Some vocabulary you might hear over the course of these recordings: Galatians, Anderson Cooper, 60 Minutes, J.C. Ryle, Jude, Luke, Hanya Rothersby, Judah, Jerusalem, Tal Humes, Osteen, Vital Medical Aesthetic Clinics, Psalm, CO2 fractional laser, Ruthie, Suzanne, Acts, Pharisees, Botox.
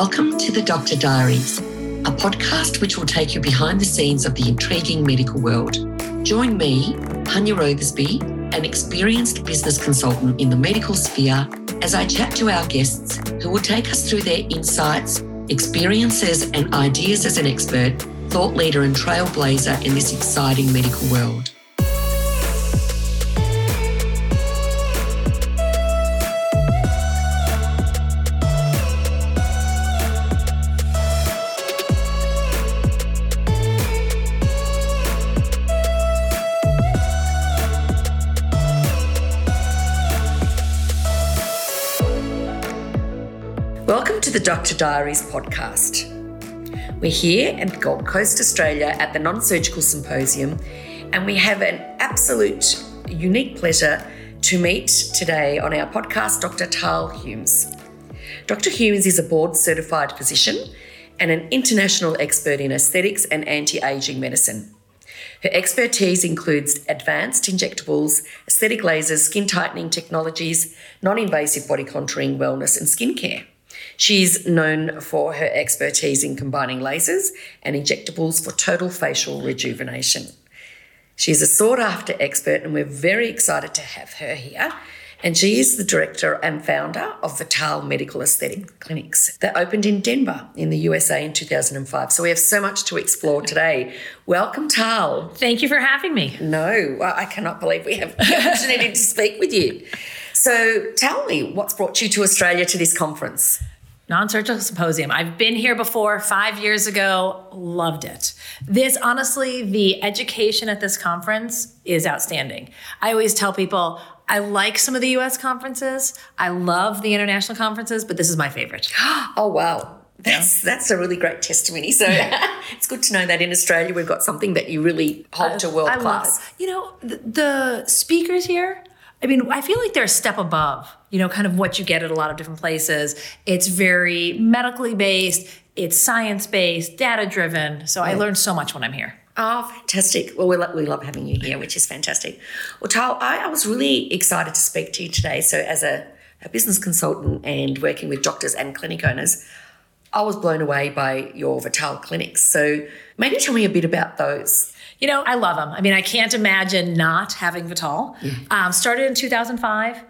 welcome to the Doctor Diaries, a podcast which will take you behind the scenes of the intriguing medical world. Join me, Hanya Rothersby, an experienced business consultant in the medical sphere, as I chat to our guests who will take us through their insights, experiences and ideas as an expert, thought leader and trailblazer in this exciting medical world. The Doctor Diaries podcast. We're here in the Gold Coast, Australia at the Non-Surgical Symposium, and we have an absolute unique pleasure to meet today on our podcast Dr. Tal Humes. Dr. Humes is a board-certified physician and an international expert in aesthetics and anti-aging medicine. Her expertise includes advanced injectables, aesthetic lasers, skin tightening technologies, non-invasive body contouring, wellness and skincare. She's known for her expertise in combining lasers and injectables for total facial rejuvenation. She's a sought-after expert and we're very excited to have her here. And she is the director and founder of Vital Medical Aesthetic Clinics that opened in Denver in the USA in 2005. So we have so much to explore today. Welcome, Tal. Thank you for having me. No, I cannot believe we have the opportunity to speak with you. So tell me, what's brought you to Australia to this conference? Non-Surgical Symposium. I've been here before 5 years ago, loved it. This, honestly, the education at this conference is outstanding. I always tell people, I like some of the US conferences. I love the international conferences, but this is my favorite. Oh, wow. That's a really great testimony. So it's good to know that in Australia, we've got something that you really hold to world class. You know, the speakers here, I mean, I feel like they're a step above, you know, kind of what you get at a lot of different places. It's very medically based. It's science-based, data-driven. So I learned so much when I'm here. Oh, fantastic. Well, we love having you here, which is fantastic. Well, Tal, I was really excited to speak to you today. So as a business consultant and working with doctors and clinic owners, I was blown away by your Vital clinics. So maybe tell me a bit about those. You know, I love them. I mean, I can't imagine not having Vital. Started in 2005.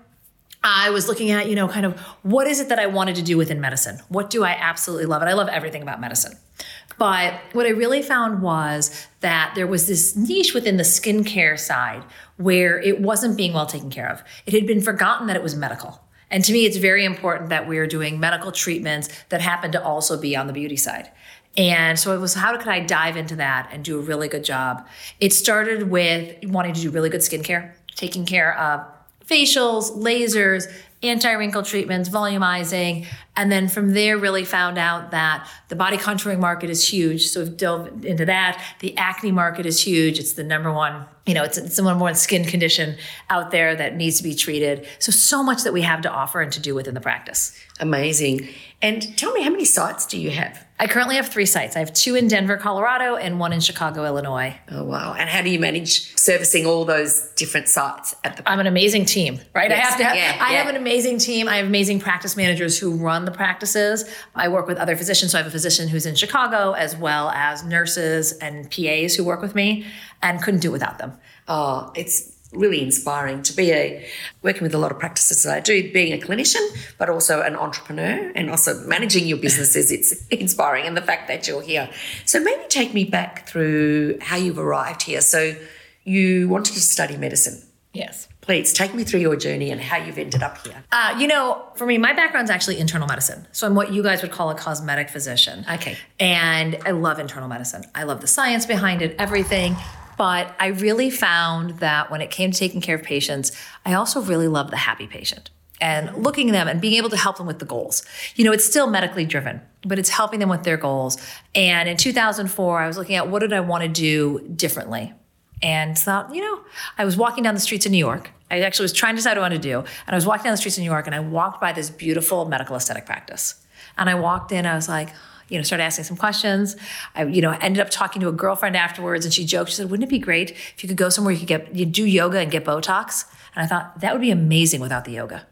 I was looking at, you know, kind of what is it that I wanted to do within medicine? What do I absolutely love? And I love everything about medicine. But what I really found was that there was this niche within the skincare side where it wasn't being well taken care of. It had been forgotten that it was medical. And to me, it's very important that we're doing medical treatments that happen to also be on the beauty side. And so it was, how could I dive into that and do a really good job? It started with wanting to do really good skincare, taking care of facials, lasers, anti-wrinkle treatments, volumizing. And then from there, really found out that the body contouring market is huge. So we've dove into that. The acne market is huge. It's the number one, you know, it's the number one skin condition out there that needs to be treated. So much that we have to offer and to do within the practice. Amazing. And tell me, how many sites do you have? I currently have 3 sites. I have 2 in Denver, Colorado, and 1 in Chicago, Illinois. Oh, wow. And how do you manage servicing all those different sites? I'm an amazing team, right? Yes. I have an amazing team. I have amazing practice managers who run the practices. I work with other physicians. So I have a physician who's in Chicago, as well as nurses and PAs who work with me, and couldn't do it without them. Oh, it's really inspiring to be working with a lot of practices that I do, being a clinician, but also an entrepreneur and also managing your businesses. It's inspiring, and the fact that you're here. So maybe take me back through how you've arrived here. So you wanted to study medicine. Yes. Please take me through your journey and how you've ended up here. You know, for me, my background's actually internal medicine. So I'm what you guys would call a cosmetic physician. Okay. And I love internal medicine. I love the science behind it, everything. But I really found that when it came to taking care of patients, I also really love the happy patient and looking at them and being able to help them with the goals. You know, it's still medically driven, but it's helping them with their goals. And in 2004, I was looking at what did I want to do differently? And thought, you know, I was walking down the streets of New York. I actually was trying to decide what I wanted to do. And I was walking down the streets of New York and I walked by this beautiful medical aesthetic practice. And I walked in, I was like, you know, started asking some questions. I, you know, ended up talking to a girlfriend afterwards and she joked, she said, wouldn't it be great if you could go somewhere you do yoga and get Botox? And I thought, that would be amazing without the yoga.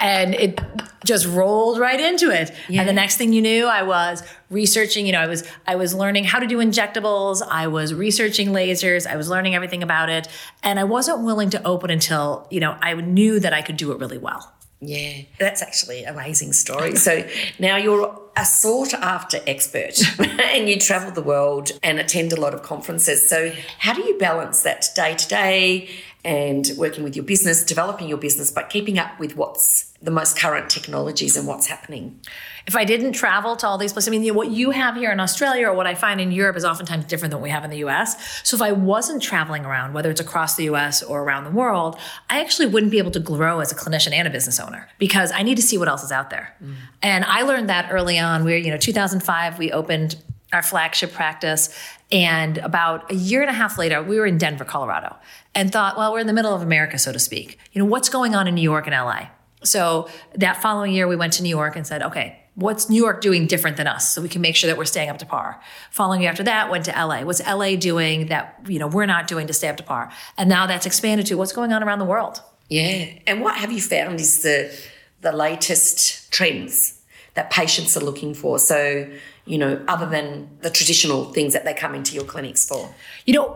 And it just rolled right into it. Yeah. And the next thing you knew, I was researching, I was learning how to do injectables. I was researching lasers. I was learning everything about it. And I wasn't willing to open until, I knew that I could do it really well. Yeah, that's actually an amazing story. So now you're a sought-after expert and you travel the world and attend a lot of conferences. So how do you balance that day-to-day and working with your business, developing your business, but keeping up with what's the most current technologies and what's happening? If I didn't travel to all these places, what you have here in Australia or what I find in Europe is oftentimes different than what we have in the US. So if I wasn't traveling around, whether it's across the US or around the world, I actually wouldn't be able to grow as a clinician and a business owner because I need to see what else is out there. Mm. And I learned that early on. 2005, we opened our flagship practice. And about a year and a half later, we were in Denver, Colorado, and thought, well, we're in the middle of America, so to speak. What's going on in New York and LA? So that following year, we went to New York and said, okay, what's New York doing different than us so we can make sure that we're staying up to par? Following year after that, went to LA. What's LA doing that, we're not doing to stay up to par? And now that's expanded to what's going on around the world. Yeah. And what have you found is the latest trends that patients are looking for? So, other than the traditional things that they come into your clinics for?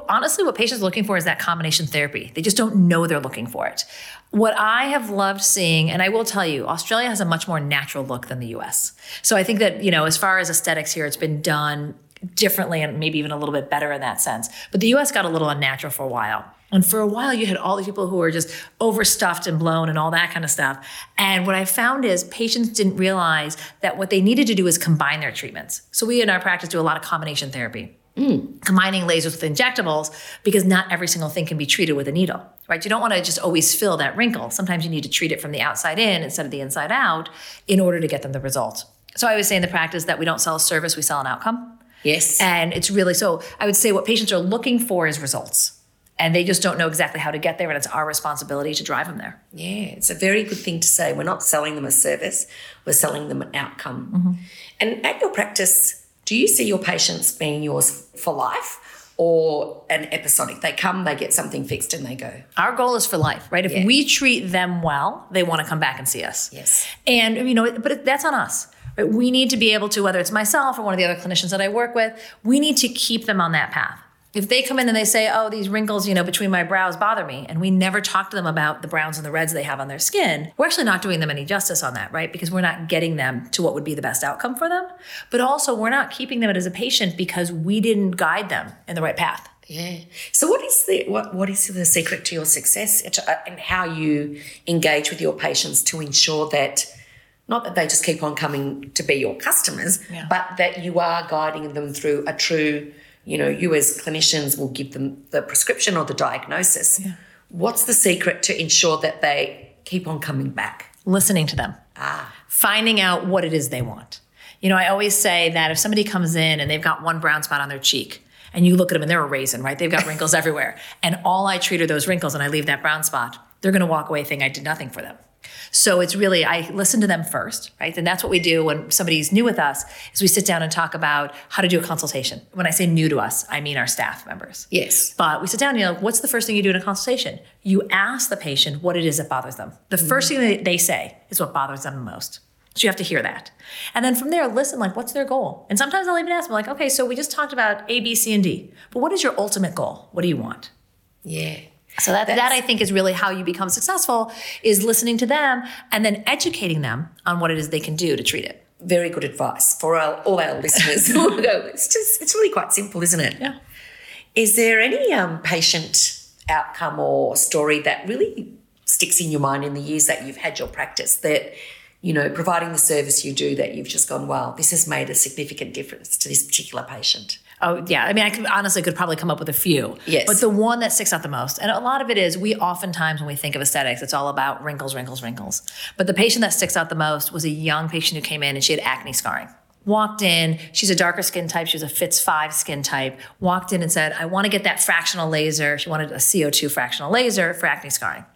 Honestly, what patients are looking for is that combination therapy. They just don't know they're looking for it. What I have loved seeing, and I will tell you, Australia has a much more natural look than the US. So I think that, as far as aesthetics here, it's been done differently and maybe even a little bit better in that sense. But the US got a little unnatural for a while. And for a while, you had all these people who were just overstuffed and blown and all that kind of stuff. And what I found is patients didn't realize that what they needed to do is combine their treatments. So we in our practice do a lot of combination therapy, combining lasers with injectables, because not every single thing can be treated with a needle, right? You don't want to just always fill that wrinkle. Sometimes you need to treat it from the outside in instead of the inside out in order to get them the result. So I always say in the practice that we don't sell a service, we sell an outcome. Yes. And it's really, so I would say what patients are looking for is results. And they just don't know exactly how to get there, and it's our responsibility to drive them there. Yeah, it's a very good thing to say. We're not selling them a service. We're selling them an outcome. Mm-hmm. And at your practice, do you see your patients being yours for life or an episodic? They come, they get something fixed, and they go. Our goal is for life, right? If we treat them well, they want to come back and see us. Yes. And, but that's on us. Right? We need to be able to, whether it's myself or one of the other clinicians that I work with, we need to keep them on that path. If they come in and they say, oh, these wrinkles, between my brows bother me, and we never talk to them about the browns and the reds they have on their skin, we're actually not doing them any justice on that, right? Because we're not getting them to what would be the best outcome for them. But also, we're not keeping them as a patient because we didn't guide them in the right path. Yeah. So what is the secret to your success and how you engage with your patients to ensure that, not that they just keep on coming to be your customers, but that you are guiding them through a true, you as clinicians will give them the prescription or the diagnosis. Yeah. What's the secret to ensure that they keep on coming back? Listening to them. Finding out what it is they want. I always say that if somebody comes in and they've got one brown spot on their cheek and you look at them and they're a raisin, right? They've got wrinkles everywhere. And all I treat are those wrinkles and I leave that brown spot, they're going to walk away thinking I did nothing for them. So it's really, I listen to them first, right? And that's what we do when somebody's new with us is we sit down and talk about how to do a consultation. When I say new to us, I mean our staff members. Yes. But we sit down and what's the first thing you do in a consultation? You ask the patient what it is that bothers them. The first thing that they say is what bothers them the most. So you have to hear that. And then from there, listen, what's their goal? And sometimes I'll even ask them okay, so we just talked about A, B, C, and D. But what is your ultimate goal? What do you want? Yeah. So that I think is really how you become successful is listening to them and then educating them on what it is they can do to treat it. Very good advice for all our listeners. It's really quite simple, isn't it? Yeah. Is there any patient outcome or story that really sticks in your mind in the years that you've had your practice that, providing the service you do that you've just gone, wow, this has made a significant difference to this particular patient? Oh, yeah. I could probably come up with a few. Yes. But the one that sticks out the most, and a lot of it is we oftentimes when we think of aesthetics, it's all about wrinkles, wrinkles, wrinkles. But the patient that sticks out the most was a young patient who came in and she had acne scarring. Walked in, she's a darker skin type, she was a Fitz 5 skin type, walked in and said, I want to get that fractional laser. She wanted a CO2 fractional laser for acne scarring.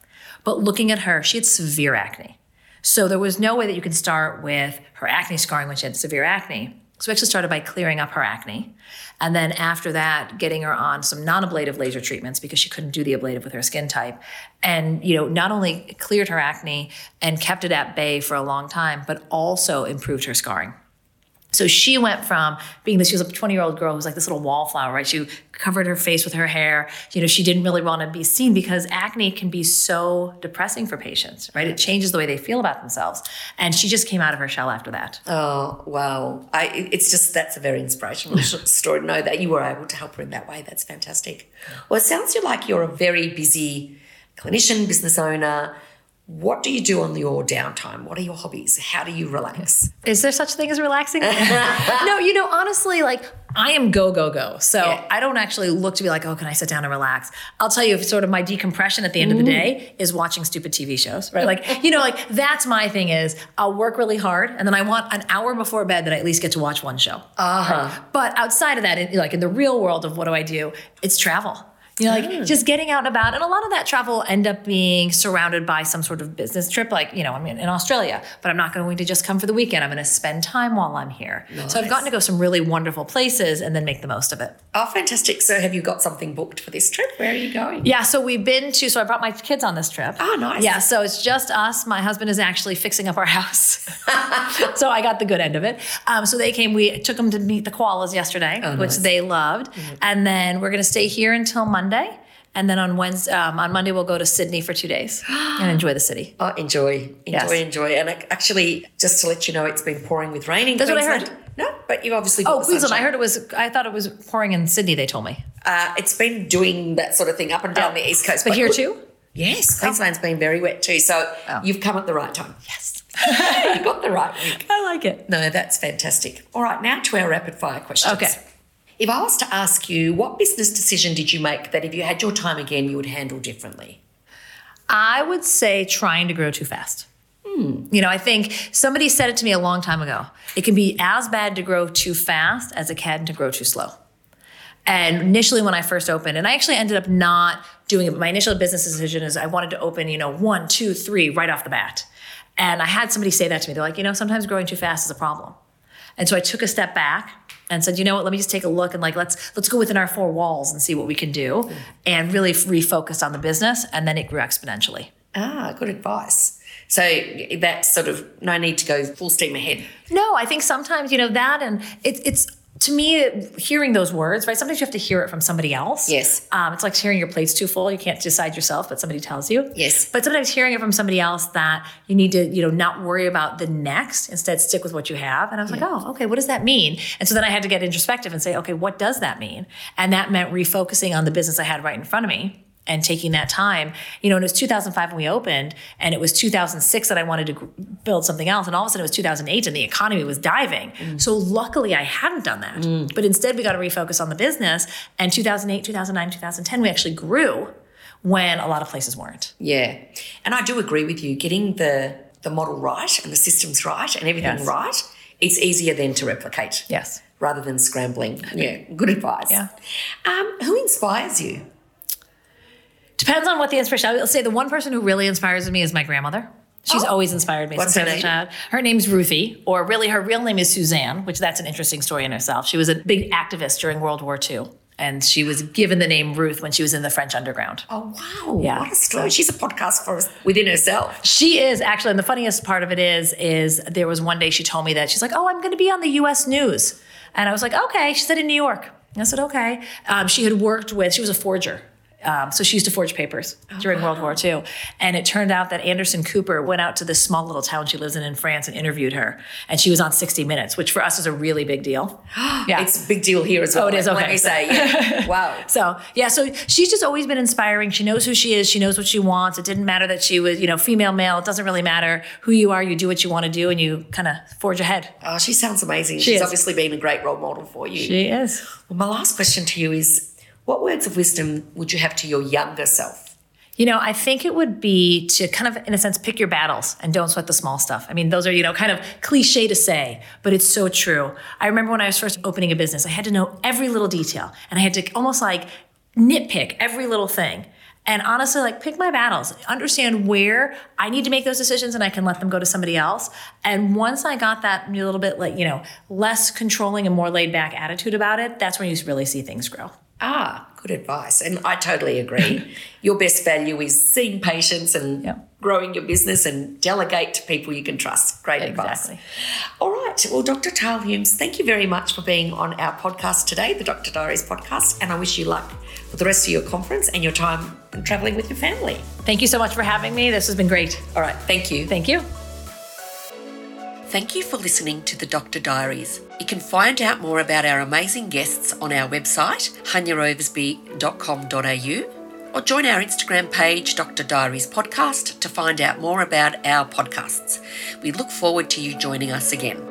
But looking at her, she had severe acne. So there was no way that you could start with her acne scarring when she had severe acne. So we actually started by clearing up her acne. And then after that, getting her on some non-ablative laser treatments because she couldn't do the ablative with her skin type. And, you know, not only cleared her acne and kept it at bay for a long time, but also improved her scarring. So she went from being this, she was a 20-year-old girl who was like this little wallflower, right? She covered her face with her hair. You know, she didn't really want to be seen because acne can be so depressing for patients, right? It changes the way they feel about themselves. And she just came out of her shell after that. Oh, wow. It's just, that's a very inspirational story to know that you were able to help her in that way. That's fantastic. Well, it sounds like you're a very busy clinician, business owner. What do you do on your downtime? What are your hobbies? How do you relax? Is there such a thing as relaxing? No, you know, honestly, like I am go, go, go. So yeah. I don't actually look to be like, oh, can I sit down and relax? I'll tell you, sort of my decompression at the end of the day is watching stupid TV shows, right? Like, you know, like that's my thing is I'll work really hard. And then I want an hour before bed that I at least get to watch one show. Right? But outside of that, like in the real world of what do I do? It's travel. You know, like just getting out and about. And a lot of that travel end up being surrounded by some sort of business trip. Like, you know, I'm in Australia, but I'm not going to just come for the weekend. I'm going to spend time while I'm here. Nice. So I've gotten to go some really wonderful places and then make the most of it. Oh, fantastic. So have you got something booked for this trip? Where are you going? Yeah, so we've been to, so I brought my kids on this trip. Oh, nice. Yeah, so it's just us. My husband is actually fixing up our house. So I got the good end of it. So they came, we took them to meet the koalas yesterday, which they loved. Mm-hmm. And then we're going to stay here until Monday. And then on Wednesday, on Monday, we'll go to Sydney for 2 days and enjoy the city. Oh, enjoy. And actually, just to let you know, it's been pouring with rain in Queensland. That's what I heard. No, but you obviously got the Queensland. Sunshine. I thought it was pouring in Sydney, they told me. It's been doing that sort of thing up and down the East Coast. But here too? Yes, Queensland's been very wet too. So you've come at the right time. Yes. You got the right week. I like it. No, that's fantastic. All right, now to our rapid fire questions. Okay. If I was to ask you, what business decision did you make that if you had your time again, you would handle differently? I would say trying to grow too fast. You know, I think somebody said it to me a long time ago. It can be as bad to grow too fast as it can to grow too slow. And initially when I first opened, and I actually ended up not doing it, but my initial business decision is I wanted to open, you know, 1, 2, 3 right off the bat. And I had somebody say that to me. They're like, you know, sometimes growing too fast is a problem. And so I took a step back and said, you know what, let me just take a look and like, let's go within our 4 walls and see what we can do and really refocus on the business. And then it grew exponentially. Ah, good advice. So that sort of no need to go full steam ahead. No, I think sometimes, you know, that and it's to me, hearing those words, right? Sometimes you have to hear it from somebody else. Yes. It's like hearing your plate's too full. You can't decide yourself, but somebody tells you. Yes. But sometimes hearing it from somebody else that you need to, you know, not worry about the next, instead stick with what you have. And I was like, oh, okay, what does that mean? And so then I had to get introspective and say, okay, what does that mean? And that meant refocusing on the business I had right in front of me and taking that time. You know, and it was 2005 when we opened, and it was 2006 that I wanted to build something else. And all of a sudden it was 2008 and the economy was diving. So luckily I hadn't done that. But instead we got to refocus on the business. And 2008, 2009, 2010, we actually grew when a lot of places weren't. Yeah. And I do agree with you. Getting the model right and the systems right and everything right, it's easier then to replicate. Yes. Rather than scrambling. Yeah. Good advice. Yeah. Who inspires you? Depends on what the inspiration. I will say the one person who really inspires me is my grandmother. She's always inspired me since I was a child. Her name's Ruthie, or really her real name is Suzanne, which that's an interesting story in herself. She was a big activist during World War II, and she was given the name Ruth when she was in the French underground. Oh, wow. Yeah. What a story. She's a podcast for us within herself. She is, actually. And the funniest part of it is there was one day she told me that. She's like, oh, I'm going to be on the U.S. News. And I was like, okay. She said, in New York. And I said, okay. She was a forger. So she used to forge papers during World War II. And it turned out that Anderson Cooper went out to this small little town she lives in France and interviewed her. And she was on 60 Minutes, which for us is a really big deal. Yeah. It's a big deal here as well. Oh, it is. Okay. When I say, wow. So, yeah. So she's just always been inspiring. She knows who she is. She knows what she wants. It didn't matter that she was, you know, female, male. It doesn't really matter who you are. You do what you want to do and you kind of forge ahead. Oh, she sounds amazing. She's obviously been a great role model for you. She is. Well, my last question to you is, what words of wisdom would you have to your younger self? You know, I think it would be to kind of, in a sense, pick your battles and don't sweat the small stuff. I mean, those are, you know, kind of cliche to say, but it's so true. I remember when I was first opening a business, I had to know every little detail and I had to almost like nitpick every little thing. And honestly, like, pick my battles, understand where I need to make those decisions and I can let them go to somebody else. And once I got that little bit, like, you know, less controlling and more laid back attitude about it, that's when you really see things grow. Ah, good advice. And I totally agree. Your best value is seeing patients and growing your business and delegate to people you can trust. Great advice. All right. Well, Dr. Tal Humes, thank you very much for being on our podcast today, the Dr. Diaries podcast. And I wish you luck with the rest of your conference and your time traveling with your family. Thank you so much for having me. This has been great. All right. Thank you. Thank you. Thank you for listening to the Dr. Diaries. You can find out more about our amazing guests on our website, hanyaoversby.com.au, or join our Instagram page, Dr. Diaries Podcast, to find out more about our podcasts. We look forward to you joining us again.